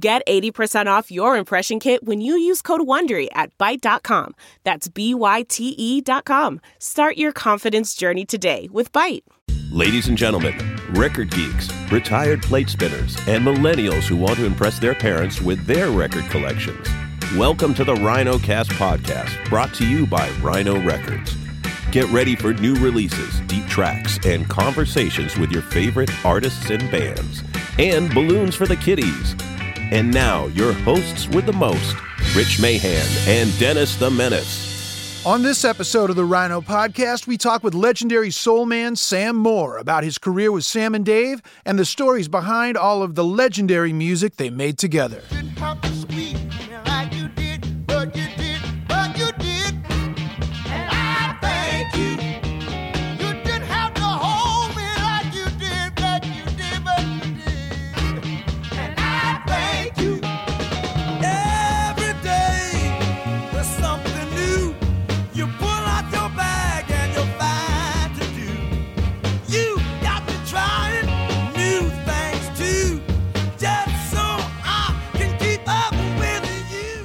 Get 80% off your impression kit when you use code WONDERY at Byte.com. That's BYTE.com. Start your confidence journey today with Byte. Ladies and gentlemen, record geeks, retired plate spinners, and millennials who want to impress their parents with their record collections. Welcome to the Rhino Cast podcast, brought to you by Rhino Records. Get ready for new releases, deep tracks, and conversations with your favorite artists and bands, and balloons for the kiddies. And now, your hosts with the most, Rich Mahan and Dennis the Menace. On this episode of the Rhino Podcast, we talk with legendary soul man Sam Moore about his career with Sam and Dave and the stories behind all of the legendary music they made together.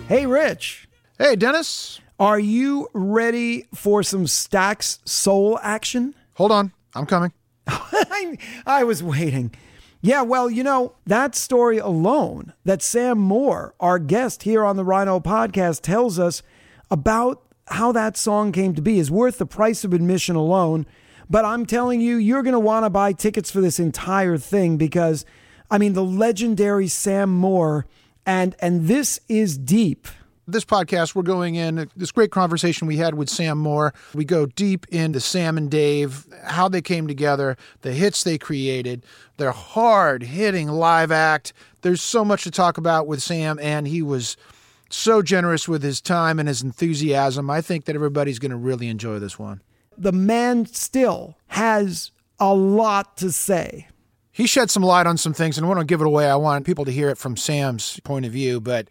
Hey, Rich. Hey, Dennis. Are you ready for some Stax soul action? Hold on. I'm coming. I was waiting. Yeah, well, you know, that story alone that Sam Moore, our guest here on the Rhino Podcast, tells us about how that song came to be is worth the price of admission alone. But I'm telling you, you're going to want to buy tickets for this entire thing because, I mean, the legendary Sam Moore... And this is deep. This podcast, we're going in this great conversation we had with Sam Moore. We go deep into Sam and Dave, how they came together, the hits they created, their hard-hitting live act. There's so much to talk about with Sam, and he was so generous with his time and his enthusiasm. I think that everybody's going to really enjoy this one. The man still has a lot to say. He shed some light on some things, and I want to give it away. I want people to hear it from Sam's point of view, but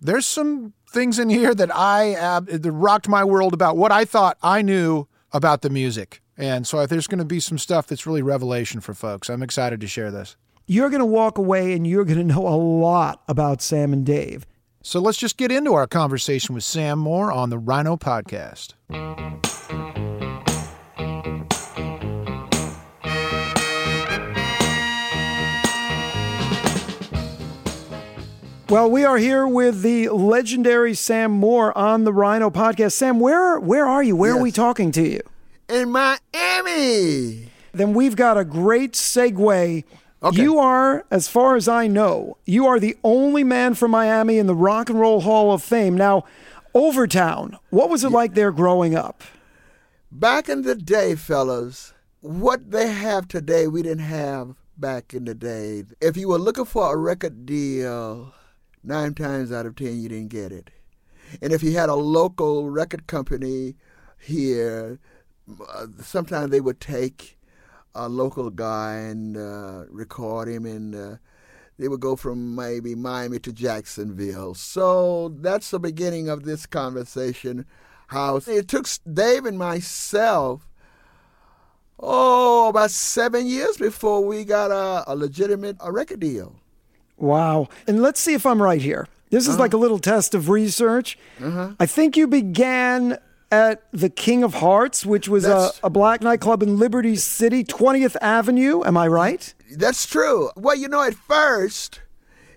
there's some things in here that that rocked my world about what I thought I knew about the music. And so there's going to be some stuff that's really revelation for folks. I'm excited to share this. You're going to walk away, and you're going to know a lot about Sam and Dave. So let's just get into our conversation with Sam Moore on the Rhino Podcast. Well, we are here with the legendary Sam Moore on the Rhino Podcast. Sam, where are you? Where are we talking to you? In Miami. Then we've got a great segue. Okay. You are, as far as I know, you are the only man from Miami in the Rock and Roll Hall of Fame. Now, Overtown, what was it like there growing up? Back in the day, fellas, what they have today we didn't have back in the day. If you were looking for a record deal... 9 times out of 10, you didn't get it. And if you had a local record company here, sometimes they would take a local guy and record him, and they would go from maybe Miami to Jacksonville. So that's the beginning of this conversation. How it took Dave and myself, about 7 years before we got a legitimate record deal. Wow. And let's see if I'm right here. This is like a little test of research. I think you began at the King of Hearts, which was a black nightclub in Liberty City, 20th Avenue. Am I right? That's true. Well, you know, at first,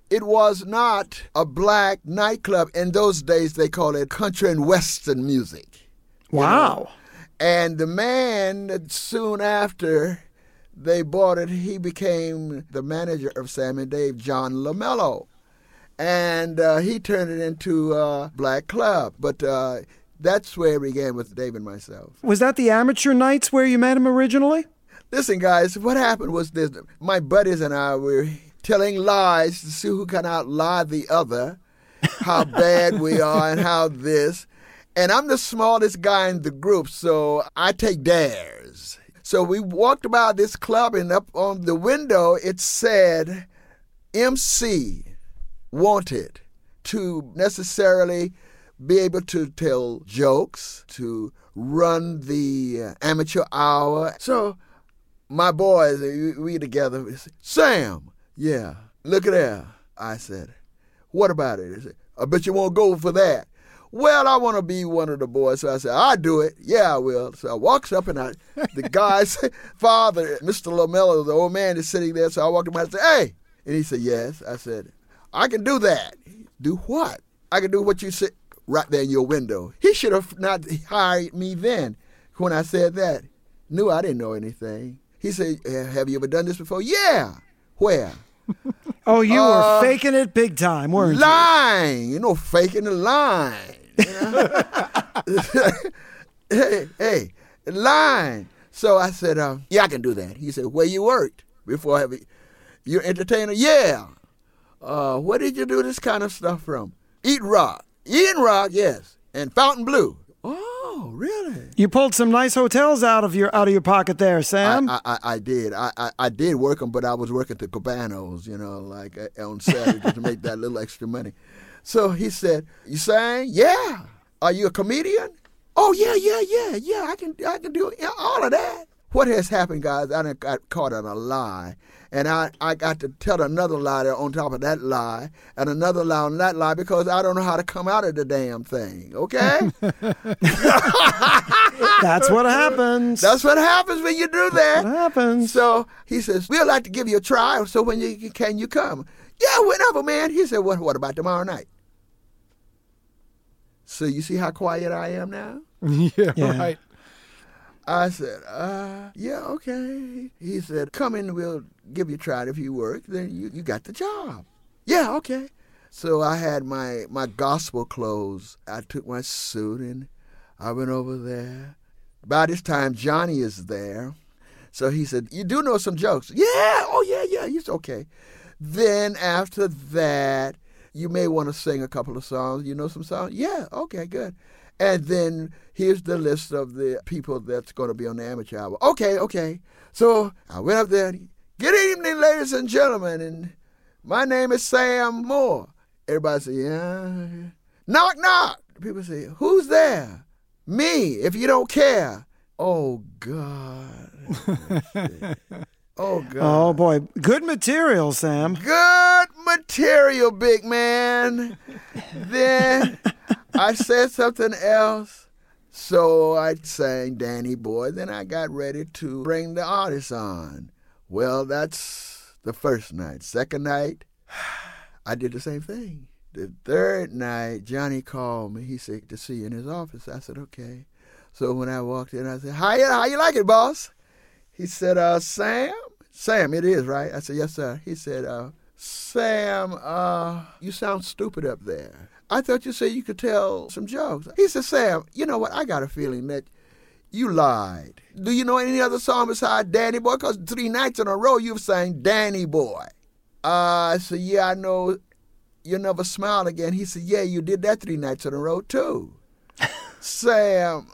it was not a black nightclub. In those days, they called it country and western music. Wow. You know? And the man, soon after... they bought it. He became the manager of Sam and Dave, John LaMelo. And he turned it into a black club. But that's where it began with Dave and myself. Was that the amateur nights where you met him originally? Listen, guys, what happened was this. My buddies and I, we telling lies to see who can outlie the other, how bad we are and how this. And I'm the smallest guy in the group, so I take dares. So we walked by this club, and up on the window it said, MC wanted, to necessarily be able to tell jokes, to run the amateur hour. So my boys, we together, said, Sam, yeah, look at that. I said, what about it? He said, I bet you won't go for that. Well, I want to be one of the boys. So I said, I'll do it. Yeah, I will. So I walks up, and the guy's father, Mr. LaMelo, the old man, is sitting there. So I walked up and I said, hey. And he said, yes. I said, I can do that. Do what? I can do what you said right there in your window. He should have not hired me then when I said that. Knew I didn't know anything. He said, have you ever done this before? Yeah. Where? Oh, you were faking it big time, weren't lying. You? Lying. You know, faking the line. You know? hey, lying. So I said, yeah, I can do that. He said, where you worked before? You're an entertainer? Yeah. Where did you do this kind of stuff from? Eating Rock, yes. And Fountain Blue. Oh, really? You pulled some nice hotels out of your pocket there, Sam. I did. I did work them, but I was working the Cabanos, you know, like on Saturday to make that little extra money. So he said, you sang? Yeah. Are you a comedian? Oh, yeah. I can do all of that. What has happened, guys, I got caught in a lie. And I got to tell another lie there on top of that lie, and another lie on that lie, because I don't know how to come out of the damn thing, okay? That's what happens. That's what happens when you do that. That's what happens. So he says, we'd like to give you a try, so can you come? Yeah, whenever, man. He said, what about tomorrow night? So you see how quiet I am now? Yeah, right. I said, yeah, okay. He said, come in, we'll give you a try. If you work, then you got the job. Yeah, okay. So I had my gospel clothes. I took my suit and I went over there. By this time, Johnny is there. So he said, you do know some jokes? Yeah, oh, yeah, it's okay. Then after that, you may want to sing a couple of songs. You know some songs? Yeah, okay, good. And then here's the list of the people that's going to be on the amateur hour. Okay. So I went up there. Good evening, ladies and gentlemen. And my name is Sam Moore. Everybody say, yeah. Knock, knock. People say, who's there? Me, if you don't care. Oh, God. Oh, God. Oh, boy. Good material, Sam. Good material, big man. Then I said something else, so I sang Danny Boy. Then I got ready to bring the artists on. Well, that's the first night. Second night, I did the same thing. The third night, Johnny called me. He said, to see you in his office. I said, okay. So when I walked in, I said, how you like it, boss? He said, Sam, it is, right? I said, yes, sir. He said, Sam, you sound stupid up there. I thought you said you could tell some jokes. He said, Sam, you know what? I got a feeling that you lied. Do you know any other song besides Danny Boy? Because 3 nights in a row you've sang Danny Boy. I said, yeah, I know You'll Never Smile Again. He said, yeah, you did that 3 nights in a row too. Sam,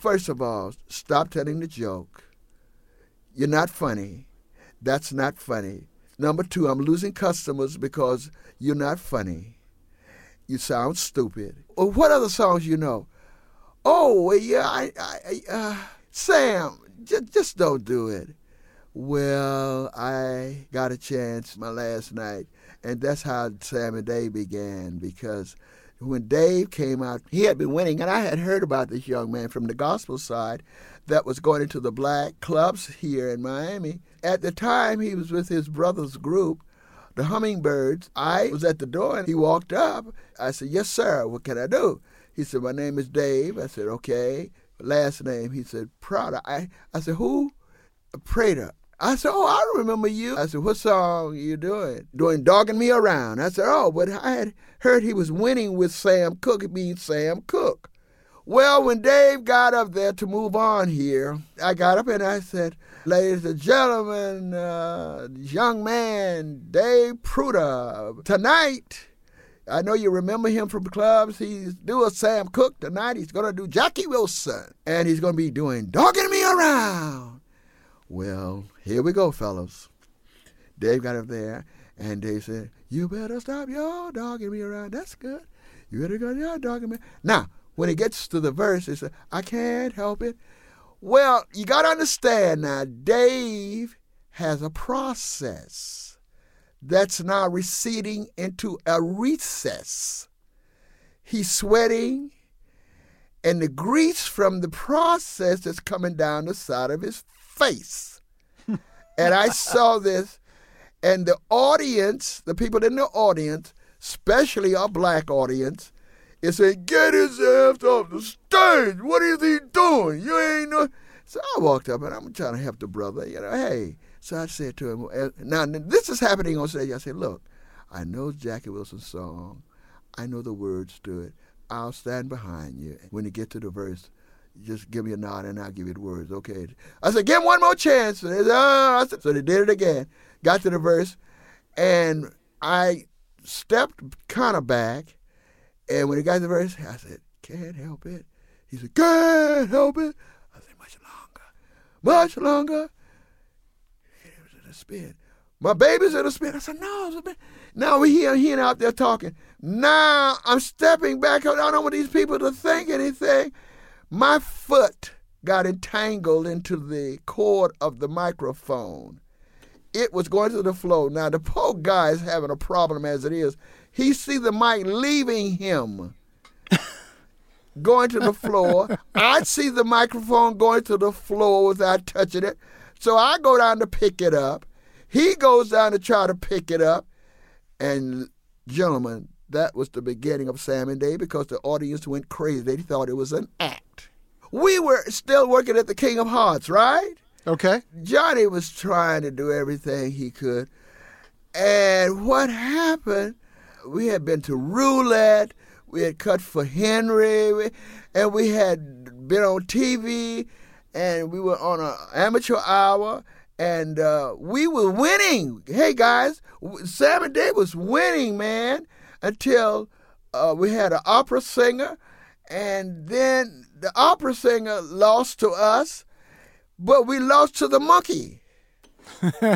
first of all, stop telling the joke. You're not funny. That's not funny. Number 2, I'm losing customers because you're not funny. You sound stupid. Well, what other songs you know? Oh, yeah, Sam, just don't do it. Well, I got a chance my last night, and that's how Sam and Dave began, because when Dave came out, he had been winning, and I had heard about this young man from the gospel side that was going into the black clubs here in Miami. At the time, he was with his brother's group, the Hummingbirds. I was at the door, and he walked up. I said, yes, sir, what can I do? He said, my name is Dave. I said, okay. Last name, he said, Prada. I said, who? Prater. I said, oh, I remember you. I said, what song are you doing? Doing Dogging Me Around. I said, oh, but I had heard he was winning with Sam Cooke. It means Sam Cooke. Well, when Dave got up there to move on here, I got up and I said, ladies and gentlemen, young man, Dave Porter, tonight, I know you remember him from the clubs. He's doing Sam Cooke tonight. He's going to do Jackie Wilson. And he's going to be doing Dogging Me Around. Well, here we go, fellas. Dave got up there, and Dave said, you better stop your dogging me around. That's good. You better go your dogging me. Now, when it gets to the verse, it says, I can't help it. Well, you got to understand now, Dave has a process that's now receding into a recess. He's sweating, and the grease from the process is coming down the side of his face. And I saw this, and the audience, the people in the audience, especially our black audience, is saying, get his ass off the stage. What is he doing? You ain't no... So I walked up, and I'm trying to help the brother, you know, hey... So I said to him, now this is happening on stage. I said, look, I know Jackie Wilson's song. I know the words to it. I'll stand behind you. When you get to the verse, just give me a nod and I'll give you the words. Okay. I said, give him one more chance. So they, so they did it again. Got to the verse. And I stepped kind of back. And when he got to the verse, I said, can't help it. He said, can't help it. I said, much longer. Much longer. Spin. My baby's in a spin. I said, no. Now we're here and out there talking. Now I'm stepping back. I don't want these people to think anything. My foot got entangled into the cord of the microphone. It was going to the floor. Now the poor guy is having a problem as it is. He see the mic leaving him, going to the floor. I see the microphone going to the floor without touching it. So I go down to pick it up. He goes down to try to pick it up. And, gentlemen, that was the beginning of Sam and Dave because the audience went crazy. They thought it was an act. We were still working at the King of Hearts, right? Okay. Johnny was trying to do everything he could. And what happened, we had been to Roulette. We had cut for Henry. And we had been on TV. And we were on an amateur hour, and we were winning. Hey, guys, Sam and Dave was winning, man, until we had an opera singer, and then the opera singer lost to us, but we lost to the monkey.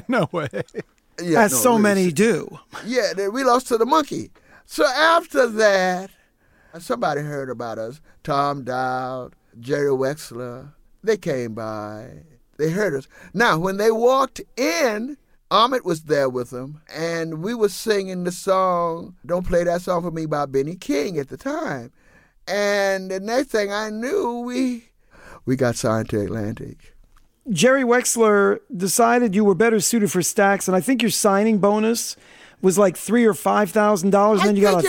No way. Yeah, as no, so many do. Yeah, we lost to the monkey. So after that, somebody heard about us, Tom Dowd, Jerry Wexler. They came by. They heard us. Now, when they walked in, Ahmet was there with them, and we were singing the song, Don't Play That Song For Me by Benny King at the time. And the next thing I knew, we got signed to Atlantic. Jerry Wexler decided you were better suited for Stax, and I think your signing bonus was like $3,000 or $5,000, and then you got. I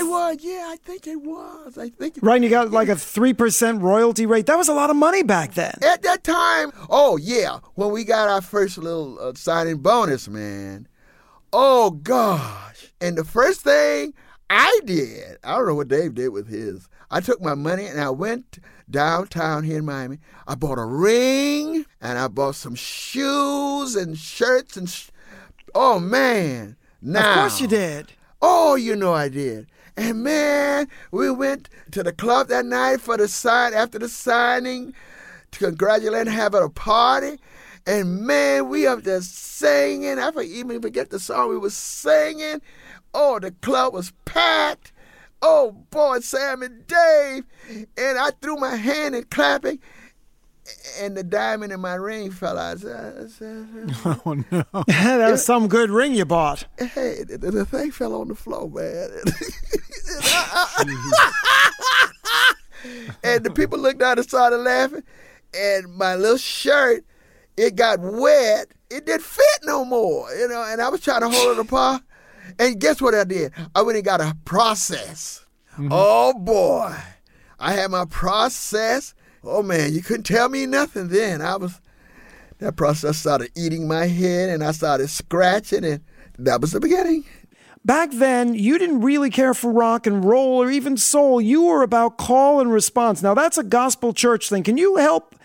think it was. Right, and you got like a 3% royalty rate. That was a lot of money back then. At that time, oh yeah, when we got our first little signing bonus, man. Oh gosh! And the first thing I did, I don't know what Dave did with his. I took my money and I went downtown here in Miami. I bought a ring and I bought some shoes and shirts and. Oh man. Now, of course you did. Oh, you know I did. And man, we went to the club that night for the sign after the signing to congratulate and have a party. And man, we up there singing. I even forget the song we was singing. Oh, the club was packed. Oh boy, Sam and Dave. And I threw my hand and clapping. And the diamond in my ring fell out. Oh, no. That was some good ring you bought. Hey, the thing fell on the floor, man. And the people looked down and started laughing. And my little shirt, it got wet. It didn't fit no more, you know. And I was trying to hold it apart. And guess what I did? I went and got a process. Mm-hmm. Oh, boy. I had my process. Oh, man, you couldn't tell me nothing then. That process started eating my head, and I started scratching, and that was the beginning. Back then, you didn't really care for rock and roll or even soul. You were about call and response. Now, that's a gospel church thing. Can you help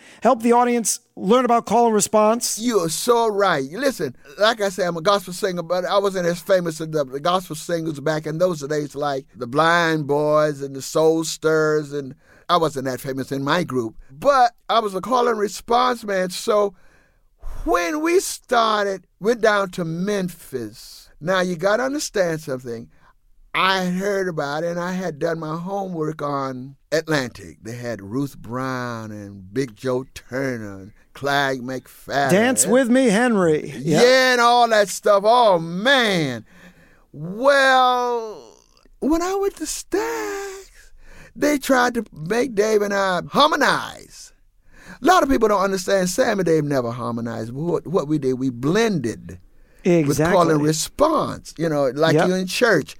the audience learn about call and response? You are so right. Listen, like I said, I'm a gospel singer, but I wasn't as famous as the gospel singers back in those days, like the Blind Boys and the Soul Stirrers, and I wasn't that famous in my group. But I was a call and response man, so when we started, we're down to Memphis. Now, you got to understand something. I heard about it, and I had done my homework on Atlantic. They had Ruth Brown and Big Joe Turner and Clyde McFadden. Dance With Me, Henry. Yep. Yeah, and all that stuff. Oh, man. Well, when I went to Stax, they tried to make Dave and I harmonize. A lot of people don't understand Sam and Dave never harmonized. What we did, we blended. Exactly. With call and response, like yep. You in church.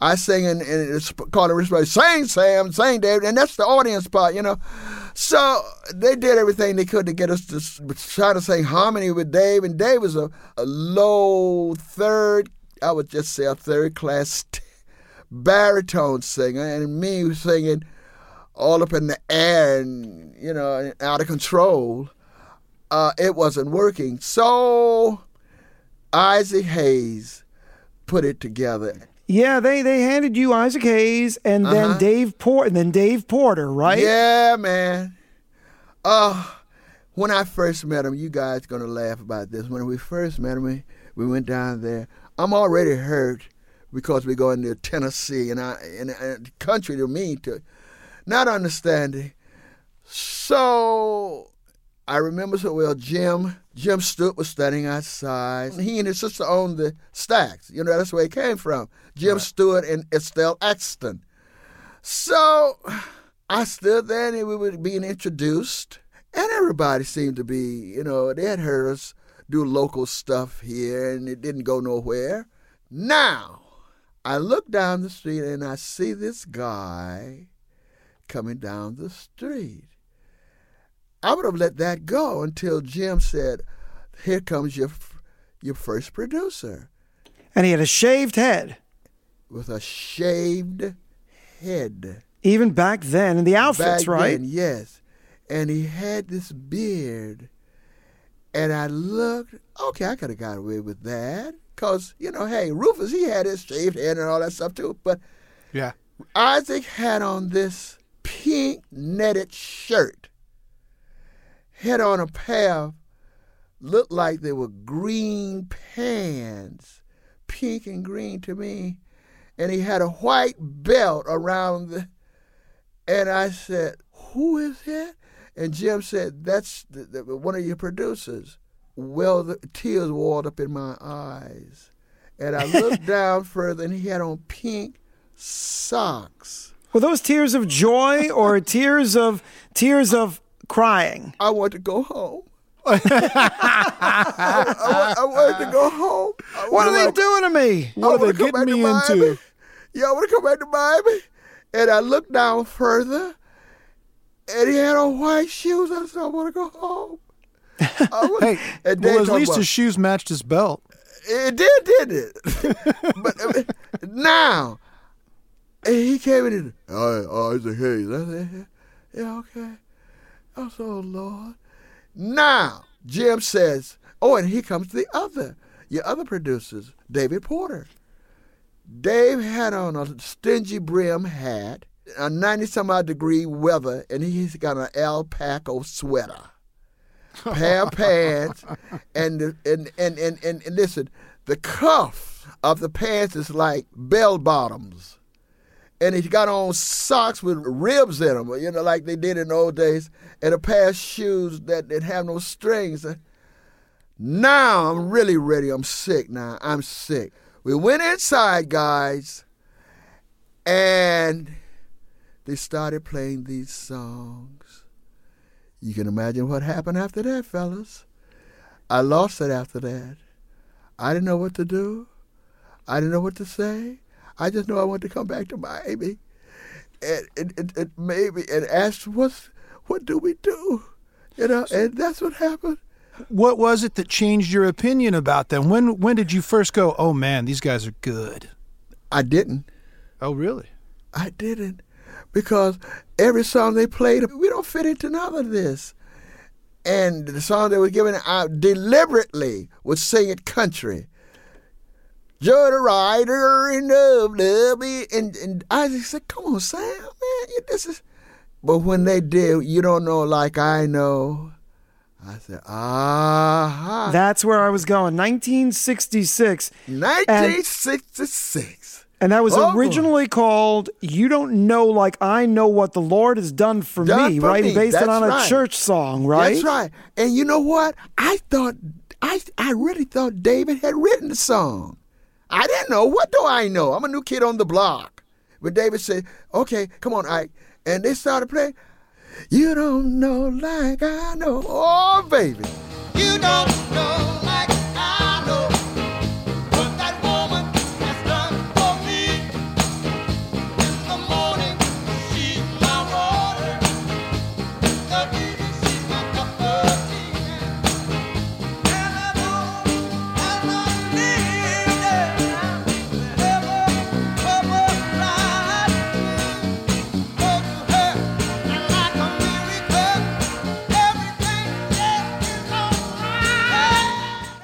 I sing and call and response, sing Sam, sing Dave, and that's the audience part, So they did everything they could to get us to try to sing harmony with Dave, and Dave was a low third, I would just say a third class baritone singer, and me singing all up in the air and, out of control. It wasn't working. So Isaac Hayes put it together. Yeah, they handed you Isaac Hayes and then Dave Porter, right? Yeah, man. When I first met him, you guys gonna laugh about this. When we first met him, we went down there. I'm already hurt because we're going to Tennessee and the country to me to not understanding. So I remember so well, Jim Stewart was standing outside. He and his sister owned the Stax. That's where it came from. Jim Stewart and Estelle Axton. So I stood there and we were being introduced. And everybody seemed to be, they had heard us do local stuff here and it didn't go nowhere. Now, I look down the street and I see this guy coming down the street. I would have let that go until Jim said, here comes your first producer. And he had a shaved head. With a shaved head. Even back then, in the outfits, right? Back then, yes. And he had this beard. And I looked, okay, I could have got away with that. Because, Rufus, he had his shaved head and all that stuff too. But yeah, Isaac had on this pink netted shirt. Had on a pair of, looked like they were green pants, pink and green to me, and he had a white belt around and I said, who is that? And Jim said, that's one of your producers. Well, the tears welled up in my eyes, and I looked down further, and he had on pink socks. Were those tears of joy or tears of crying? I want to go home. I want to go home. What are they doing to me? What are they getting me into? Yeah, I want to come back to Miami. And I looked down further, and he had on white shoes. I said, I want to go home. At least his shoes matched his belt. It did, didn't it? But now, he came in and, Isaac Hayes. I said, yeah, okay. I said, oh, Lord. Now, Jim says, and here comes your other producers, David Porter. Dave had on a stingy brim hat, a 90-some-odd degree weather, and he's got an alpaca sweater, pair of pants, and listen, the cuff of the pants is like bell-bottoms. And he got on socks with ribs in them, like they did in the old days, and a pair of shoes that didn't have no strings. Now I'm really ready. I'm sick now. I'm sick. We went inside, guys, and they started playing these songs. You can imagine what happened after that, fellas. I lost it after that. I didn't know what to do. I didn't know what to say. I just know I want to come back to Miami, and ask what do we do, and that's what happened. What was it that changed your opinion about them? When did you first go, oh man, these guys are good? I didn't. Oh, really? I didn't, because every song they played, we don't fit into none of this. And the song they were giving, I deliberately would sing it country. Joe the Rider and Love, and Isaac said, "Come on, Sam, man, this is." But when they did, "You Don't Know Like I Know," I said, "Aha!" That's where I was going. 1966. 1966. And that was originally called "You Don't Know Like I Know What the Lord Has Done for Me," right? Based on a church song, right? That's right. And you know what? I really thought David had written the song. I didn't know. What do I know? I'm a new kid on the block. But David said, "Okay, come on, Ike." And they started playing, "You Don't Know Like I Know." Oh, baby. You don't know like I know.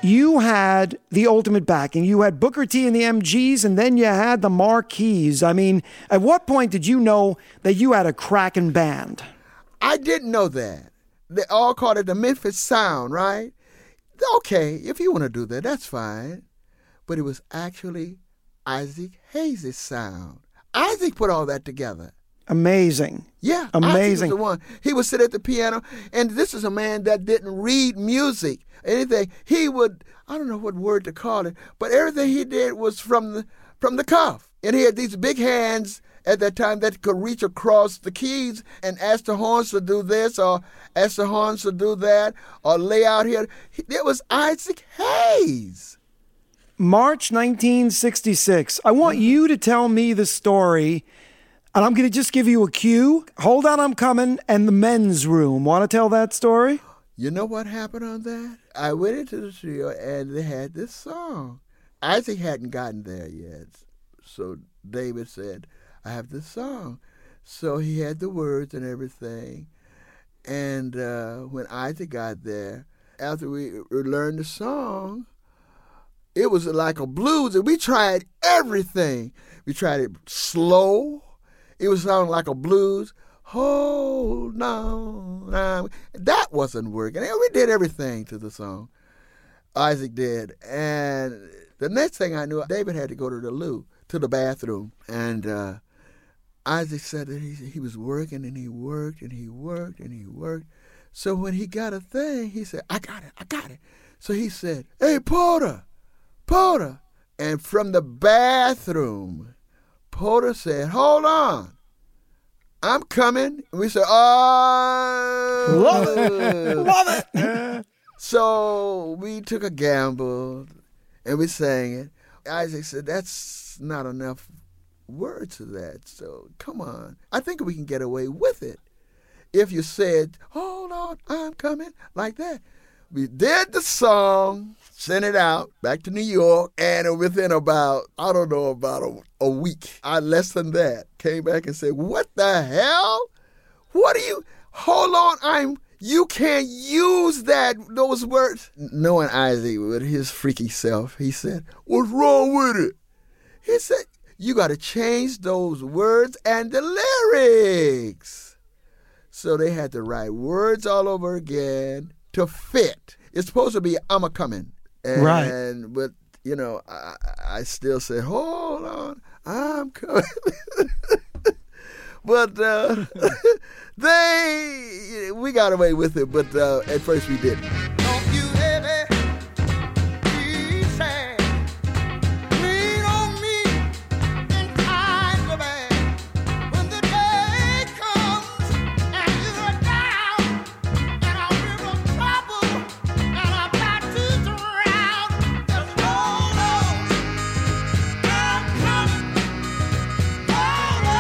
You had the ultimate backing. You had Booker T and the MGs, and then you had the Bar Kays. I mean, at what point did you know that you had a cracking band? I didn't know that. They all called it the Memphis Sound, right? Okay, if you want to do that, that's fine. But it was actually Isaac Hayes' sound. Isaac put all that together. Amazing. Yeah. Amazing. Isaac was the one. He would sit at the piano, and this is a man that didn't read music, anything. He would, I don't know what word to call it, but everything he did was from the cuff. And he had these big hands at that time that could reach across the keys and ask the horns to do this or ask the horns to do that or lay out here. It was Isaac Hayes. March 1966. I want you to tell me the story. And I'm going to just give you a cue. "Hold on, I'm coming," and "The Men's Room." Want to tell that story? You know what happened on that? I went into the studio, and they had this song. Isaac hadn't gotten there yet. So David said, "I have this song." So he had the words and everything. And when Isaac got there, after we learned the song, it was like a blues. And we tried everything. We tried it slow. It was sounding like a blues. Hold on. That wasn't working. We did everything to the song. Isaac did. And the next thing I knew, David had to go to the loo, to the bathroom. And Isaac said that he was working, and he worked, and he worked, and he worked. So when he got a thing, he said, "I got it, I got it." So he said, "Hey, Porter. And from the bathroom, Porter said, "Hold on, I'm coming." And we said, "Oh, love it, love it." So we took a gamble and we sang it. Isaac said, "That's not enough words to that. So come on, I think we can get away with it if you said, 'Hold on, I'm coming,' like that." We did the song, sent it out back to New York, and within about a week, less than that, came back and said, "What the hell? What are you? Hold on, you can't use those words." Knowing Isaac with his freaky self, he said, "What's wrong with it?" He said, "You got to change those words and the lyrics." So they had to write words all over again to fit. It's supposed to be "I'm a coming." Right. But, you know, I still say, "Hold on, I'm coming." But we got away with it, but at first we didn't. "Don't you ever be sad. Lean on me and I go back. When the day comes and you're down and I'm in trouble and I'm about to drown, just hold on, I'm coming. Hold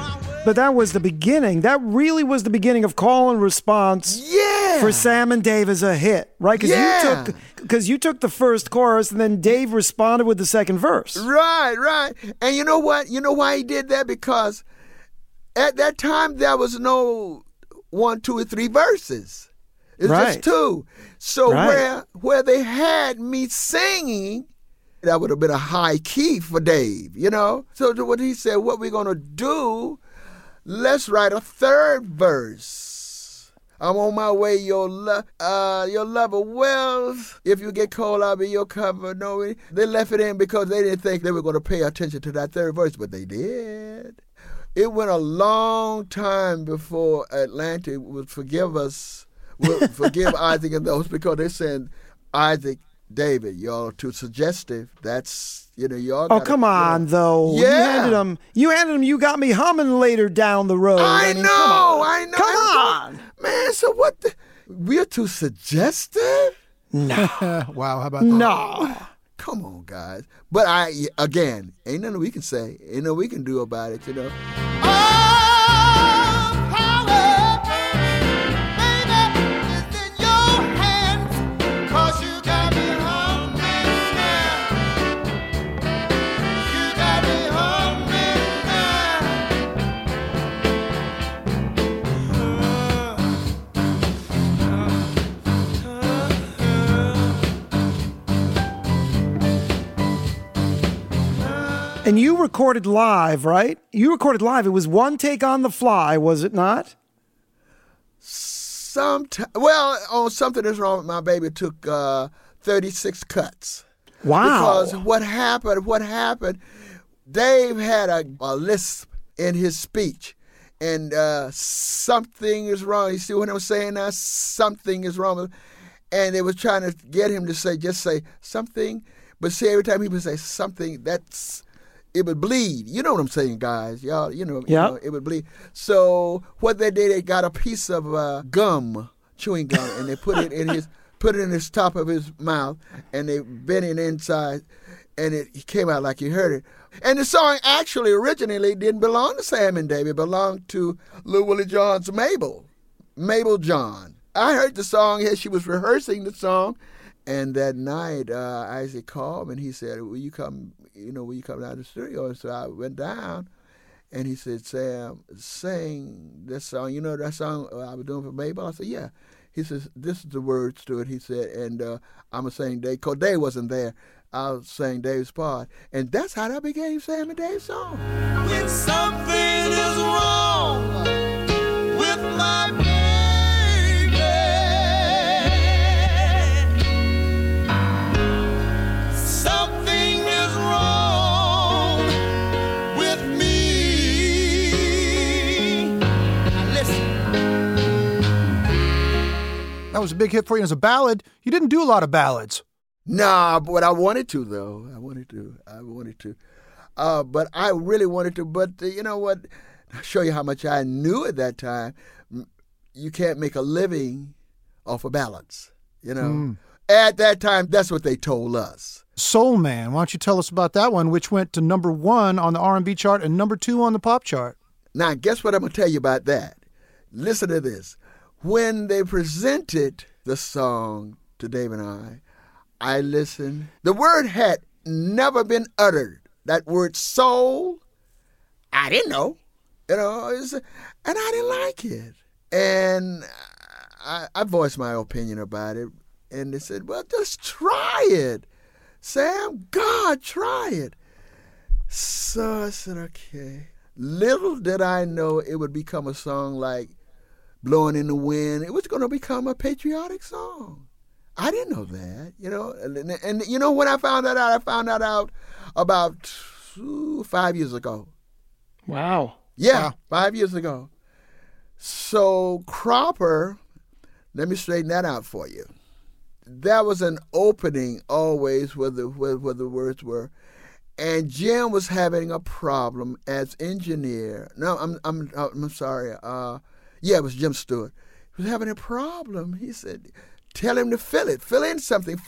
on. I'm coming." But that was the beginning. That really was the beginning of call and response for Sam and Dave as a hit, right? Because you took the first chorus and then Dave responded with the second verse. Right, right. And you know what? You know why he did that? Because at that time, there was no one, two, or three verses. It's just two. So where they had me singing, that would have been a high key for Dave, you know? So what he said, what we're going to do, let's write a third verse. I'm on my way, your lover wells. If you get cold, I'll be your cover. No, they left it in because they didn't think they were going to pay attention to that third verse, but they did. It went a long time before Atlantic would forgive Isaac and those, because they said, Isaac, David, y'all are too suggestive. That's, you know, y'all. Oh, come on, though. Yeah. You handed him, you got me humming later down the road. I know. Come on. Man, so what? We're too suggestive? No. Wow, how about that? No. Come on, guys. But ain't nothing we can say. Ain't nothing we can do about it, you know. And you recorded live, right? You recorded live. It was one take on the fly, was it not? On Something Is Wrong With My Baby took 36 cuts. Wow. Because what happened, Dave had a lisp in his speech. And something is wrong. You see what I'm saying now? Something is wrong. And they were trying to get him to say something. But see, every time he would say something, it would bleed. You know what I'm saying, guys? Y'all, you know, it would bleed. So what they did, they got a piece of chewing gum, and they put it in his top of his mouth, and they bent it inside, and it came out like you heard it. And the song actually originally didn't belong to Sam and Dave. It belonged to Lew Willie John's Mabel John. I heard the song as she was rehearsing the song. And that night, Isaac called and he said, will you come down to the studio? And so I went down and he said, Sam, sing this song. You know that song I was doing for Mabel? I said, yeah. He says, this is the words to it. He said, and I'm going to sing Dave, because Dave wasn't there. I was singing Dave's part. And that's how that became Sam and Dave's song. When something is wrong with my That was a big hit for you as a ballad. You didn't do a lot of ballads. Nah, but I wanted to, though. I wanted to. But I really wanted to. But you know what? I'll show you how much I knew at that time. You can't make a living off of ballads, you know. At that time, that's what they told us. Soul Man, why don't you tell us about that one, which went to number 1 on the R&B chart and number 2 on the pop chart. Now, guess what I'm going to tell you about that. Listen to this. When they presented the song to Dave and I listened. The word had never been uttered. That word soul, I didn't know. You know, and I didn't like it. And I voiced my opinion about it. And they said, well, just try it. Sam, God, try it. So I said, okay. Little did I know it would become a song like Blowing in the Wind. It was going to become a patriotic song. I didn't know that, you know. And you know when I found that out? I found that out about 5 years ago. Wow. Yeah, wow. 5 years ago. So Cropper, let me straighten that out for you. There was an opening always where the words were. And Jim was having a problem as engineer. No, I'm sorry. Yeah, it was Jim Stewart. He was having a problem. He said, tell him to fill it. Fill in something.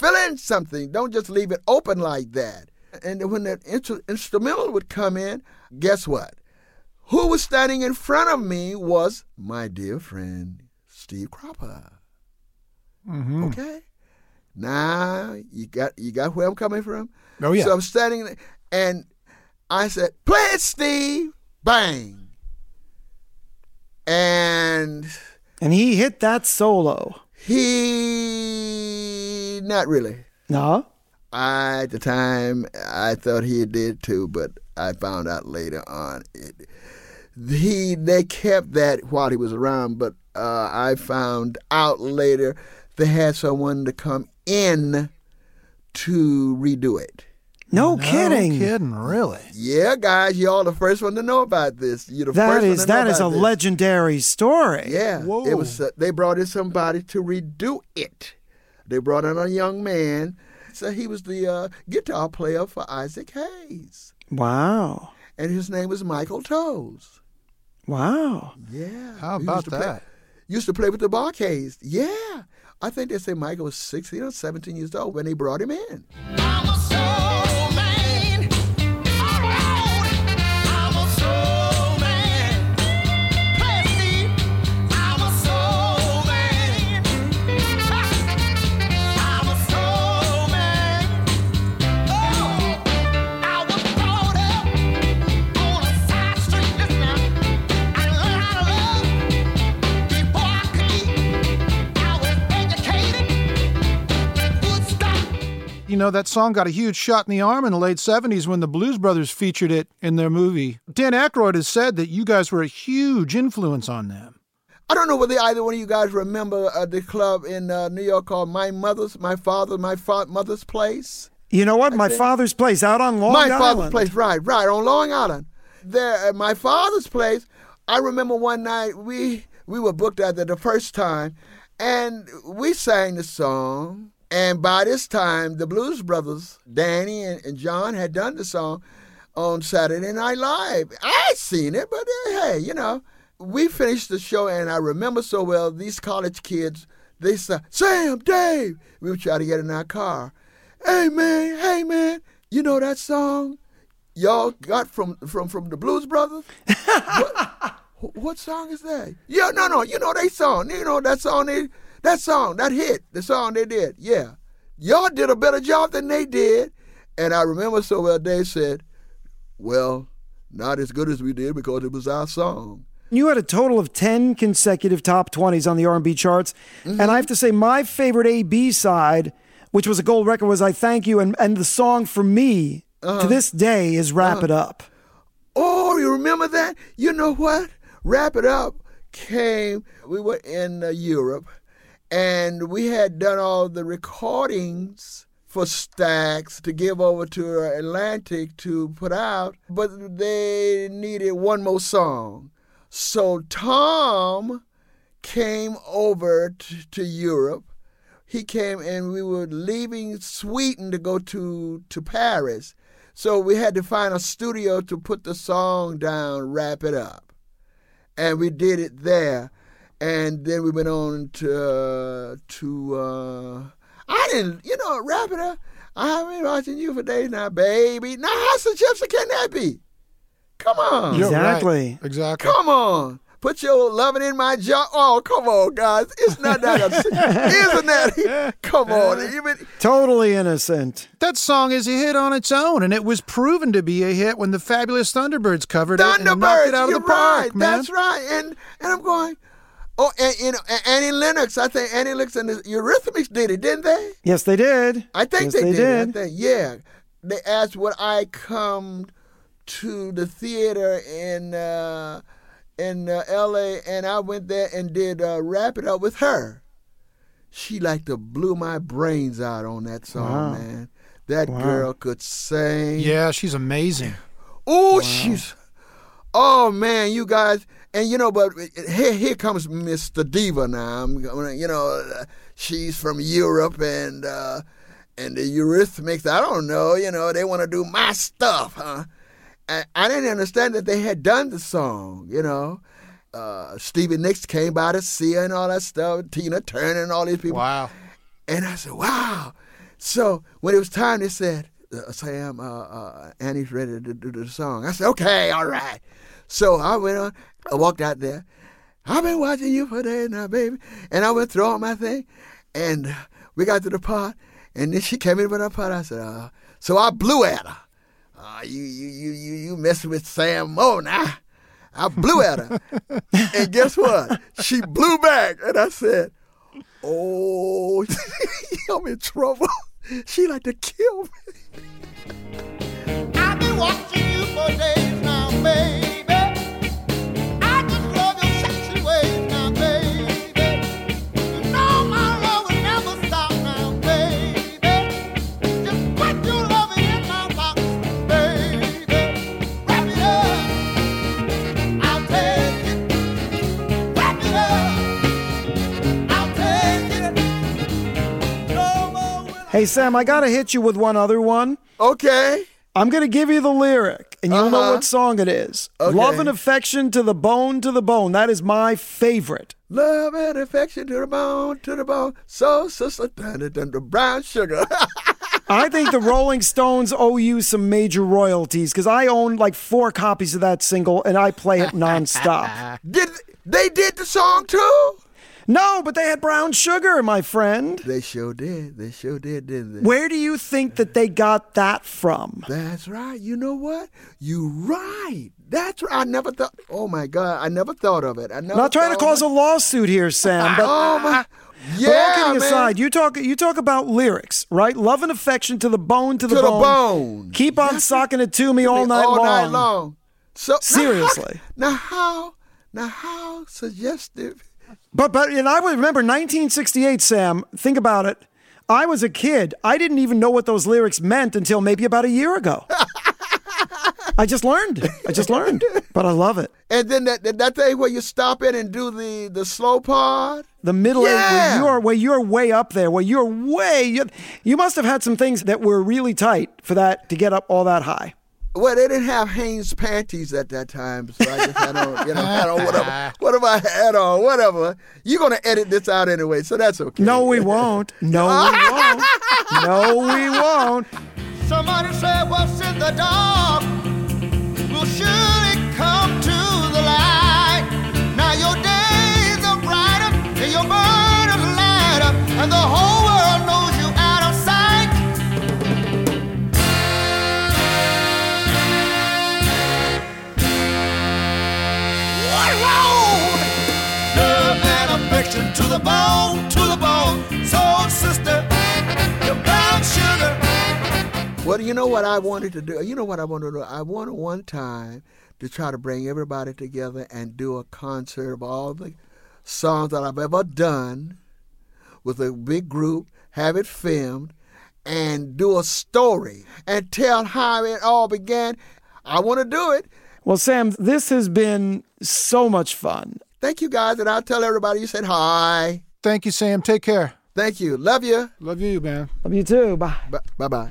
Don't just leave it open like that. And when that instrumental would come in, guess what? Who was standing in front of me was my dear friend, Steve Cropper. Mm-hmm. Okay? Now, you got where I'm coming from? Oh, yeah. So I'm standing there, and I said, "Play it, Steve." Bang. And he hit that solo. He, not really. No? I, at the time, I thought he did too, but I found out later on. They kept that while he was around, but I found out later they had someone to come in to redo it. No kidding. No kidding, really? Yeah, guys, y'all the first one to know about this. That is a legendary story. Yeah. Whoa. It was, they brought in somebody to redo it. They brought in a young man. So he was the guitar player for Isaac Hayes. Wow. And his name was Michael Toes. Wow. Yeah. How about that? Used to play with the Bar Kays. Yeah. I think they say Michael was 16 or 17 years old when they brought him in. I'm a soul man. I'm a soul man. Play me. I'm a soul man. I'm a soul man. Oh, I was brought up on a side street. Listen up. I learned how to love before I could eat. I was educated. Woodstock. You know, that song got a huge shot in the arm in the late 70s when the Blues Brothers featured it in their movie. Dan Aykroyd has said that you guys were a huge influence on them. I don't know whether either one of you guys remember the club in New York called Mother's Place. You know what? Father's Place out on Long Island. My Father's Place, right, on Long Island. There at My Father's Place, I remember one night we were booked out there the first time, and we sang the song. And by this time, the Blues Brothers, Danny and John, had done the song on Saturday Night Live. I'd seen it, but hey, you know. We finished the show, and I remember so well, these college kids, they said, "Sam, Dave." We would try to get in our car. Hey, man, you know that song y'all got from the Blues Brothers? What song is that? Yeah, no, you know that song. You know that song, the song they did. Yeah. Y'all did a better job than they did. And I remember so well, Dave said, "Well, not as good as we did because it was our song." You had a total of 10 consecutive top 20s on the R&B charts. Mm-hmm. And I have to say my favorite A-B side, which was a gold record, was I Thank You. And the song for me to this day is Wrap It Up. Oh, you remember that? You know what? Wrap It Up came, we were in Europe, and we had done all the recordings for Stax to give over to Atlantic to put out, but they needed one more song. So Tom came over to Europe. He came and we were leaving Sweden to go to Paris. So we had to find a studio to put the song down, Wrap It Up. And we did it there. And then we went on to I didn't, you know, Wrap It Up. I've been watching you for days now, baby. Now, how successful can that be? Come on. Exactly. Right. Exactly. Come on. Put your loving in my jaw. Oh, come on, guys. It's not that. Isn't that? Come on. Totally innocent. That song is a hit on its own, and it was proven to be a hit when the fabulous Thunderbirds covered it and knocked it out of the park. Right. Man. That's right. And I'm going, oh, and you know, Annie Lennox. I think Annie Lennox and the Eurythmics did it, didn't they? Yes, they did. I think they did. I think, yeah. They asked what I come to the theater in LA, and I went there and did Wrap It Up with her. She like to blew my brains out on that song, wow. Man. That girl could sing. Yeah, she's amazing. Oh, wow. Oh man, you guys, and you know, but here comes Mr. Diva now. I'm gonna, you know, she's from Europe and the Eurythmics. I don't know, you know, they want to do my stuff, huh? I didn't understand that they had done the song, you know. Stevie Nicks came by to see her and all that stuff, Tina Turner and all these people. Wow. And I said, wow. So when it was time, they said, Sam, Annie's ready to do the song. I said, okay, all right. So I went on. I walked out there. I've been watching you for days now, baby. And I went through all my thing. And we got to the part. And then she came in with her part. I said, so I blew at her. You messing with Sam Moe now. I blew at her. And guess what? She blew back. And I said, oh, I'm in trouble. She like to kill me. I've been watching you for days now, babe. Hey, Sam, I got to hit you with one other one. Okay. I'm going to give you the lyric, and you'll know what song it is. Okay. Love and affection to the bone, to the bone. That is my favorite. Love and affection to the bone, to the bone. So, sister, the brown sugar. I think the Rolling Stones owe you some major royalties, because I own like 4 copies of that single, and I play it nonstop. They did the song, too? No, but they had brown sugar, my friend. They sure did. They sure did, didn't they? Where do you think that they got that from? That's right. You know what? You're right. That's right. I never thought. Oh, my God. I never thought of it. Not trying to cause a lawsuit here, Sam. But, oh, my. Yeah, but all kidding aside, you talk about lyrics, right? Love and affection to the bone, to the bone. To the bone. Keep on socking it to me all night long. All night long. So, seriously. Now how suggestive. But and I would remember 1968, Sam, think about it. I was a kid. I didn't even know what those lyrics meant until maybe about a year ago. I just learned. But I love it. And then that thing where you stop in and do the slow part. The middle end where you're way up there, you must have had some things that were really tight for that to get up all that high. Well, they didn't have Hanes panties at that time, so I just had on, had on whatever. What if I had on whatever? You're gonna edit this out anyway, so that's okay. No, we won't. No, we won't. Somebody said, "What's in the dark will surely come to the light." Now your days are brighter and your burden is lighter, and the whole world knows you out of sight. To the bone, to the bone, soul sister, the brown sugar. Well, you know what I wanted to do? I wanted one time to try to bring everybody together and do a concert of all the songs that I've ever done with a big group, have it filmed, and do a story and tell how it all began. I want to do it. Well, Sam, this has been so much fun. Thank you, guys, and I'll tell everybody you said hi. Thank you, Sam. Take care. Thank you. Love you. Love you, man. Love you, too. Bye. Bye-bye.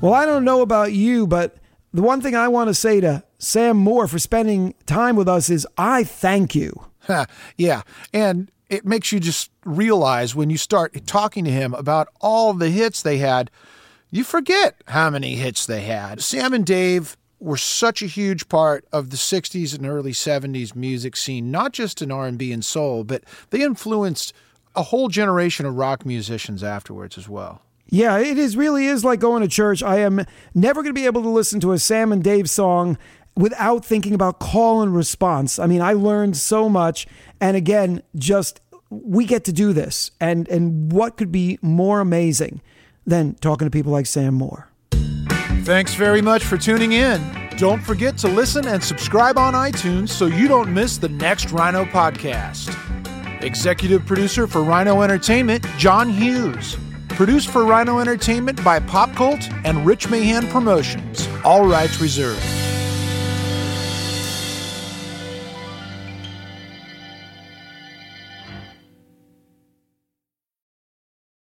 Well, I don't know about you, but the one thing I want to say to Sam Moore for spending time with us is I thank you. Yeah, and it makes you just realize when you start talking to him about all the hits they had, you forget how many hits they had. Sam and Dave were such a huge part of the 60s and early 70s music scene, not just in R&B and soul, but they influenced a whole generation of rock musicians afterwards as well. Yeah, it really is like going to church. I am never going to be able to listen to a Sam and Dave song without thinking about call and response. I mean, I learned so much. And again, just we get to do this. And what could be more amazing than talking to people like Sam Moore? Thanks very much for tuning in. Don't forget to listen and subscribe on iTunes so you don't miss the next Rhino podcast. Executive producer for Rhino Entertainment, John Hughes. Produced for Rhino Entertainment by Pop Cult and Rich Mahan Promotions. All rights reserved.